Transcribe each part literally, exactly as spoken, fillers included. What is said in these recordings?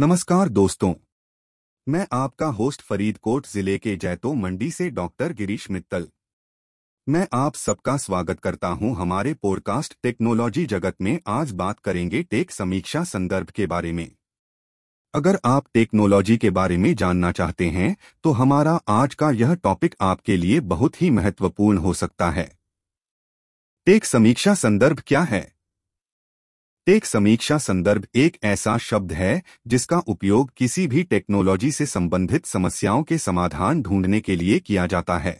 नमस्कार दोस्तों, मैं आपका होस्ट फरीदकोट जिले के जैतो मंडी से डॉक्टर गिरीश मित्तल। मैं आप सबका स्वागत करता हूं हमारे पॉडकास्ट टेक्नोलॉजी जगत में। आज बात करेंगे टेक समीक्षा संदर्भ के बारे में। अगर आप टेक्नोलॉजी के बारे में जानना चाहते हैं तो हमारा आज का यह टॉपिक आपके लिए बहुत ही महत्वपूर्ण हो सकता है। टेक समीक्षा संदर्भ क्या है? टेक समीक्षा संदर्भ एक ऐसा शब्द है जिसका उपयोग किसी भी टेक्नोलॉजी से संबंधित समस्याओं के समाधान ढूंढने के लिए किया जाता है।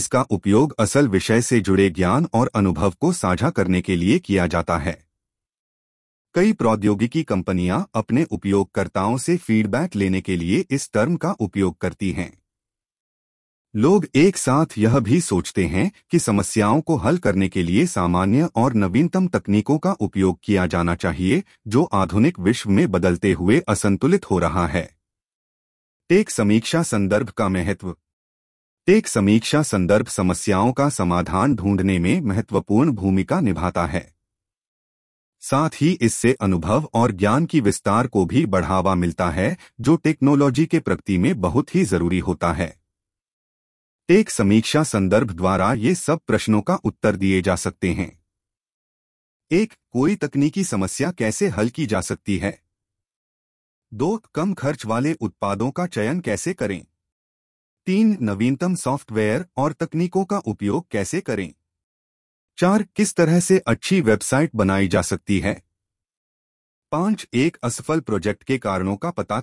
इसका उपयोग असल विषय से जुड़े ज्ञान और अनुभव को साझा करने के लिए किया जाता है। कई प्रौद्योगिकी कंपनियां अपने उपयोगकर्ताओं से फीडबैक लेने के लिए इस टर्म का उपयोग करती हैं। लोग एक साथ यह भी सोचते हैं कि समस्याओं को हल करने के लिए सामान्य और नवीनतम तकनीकों का उपयोग किया जाना चाहिए, जो आधुनिक विश्व में बदलते हुए असंतुलित हो रहा है। टेक समीक्षा संदर्भ का महत्व। टेक समीक्षा संदर्भ समस्याओं का समाधान ढूंढने में महत्वपूर्ण भूमिका निभाता है। साथ ही इससे अनुभव और ज्ञान की विस्तार को भी बढ़ावा मिलता है, जो टेक्नोलॉजी के प्रगति में बहुत ही जरूरी होता है। टेक समीक्षा संदर्भ द्वारा ये सब प्रश्नों का उत्तर दिए जा सकते हैं। एक, कोई तकनीकी समस्या कैसे हल की जा सकती है? दो, कम खर्च वाले उत्पादों का चयन कैसे करें? तीन, नवीनतम सॉफ्टवेयर और तकनीकों का उपयोग कैसे करें? चार, किस तरह से अच्छी वेबसाइट बनाई जा सकती है? पाँच, एक असफल प्रोजेक्ट के कारणों का पता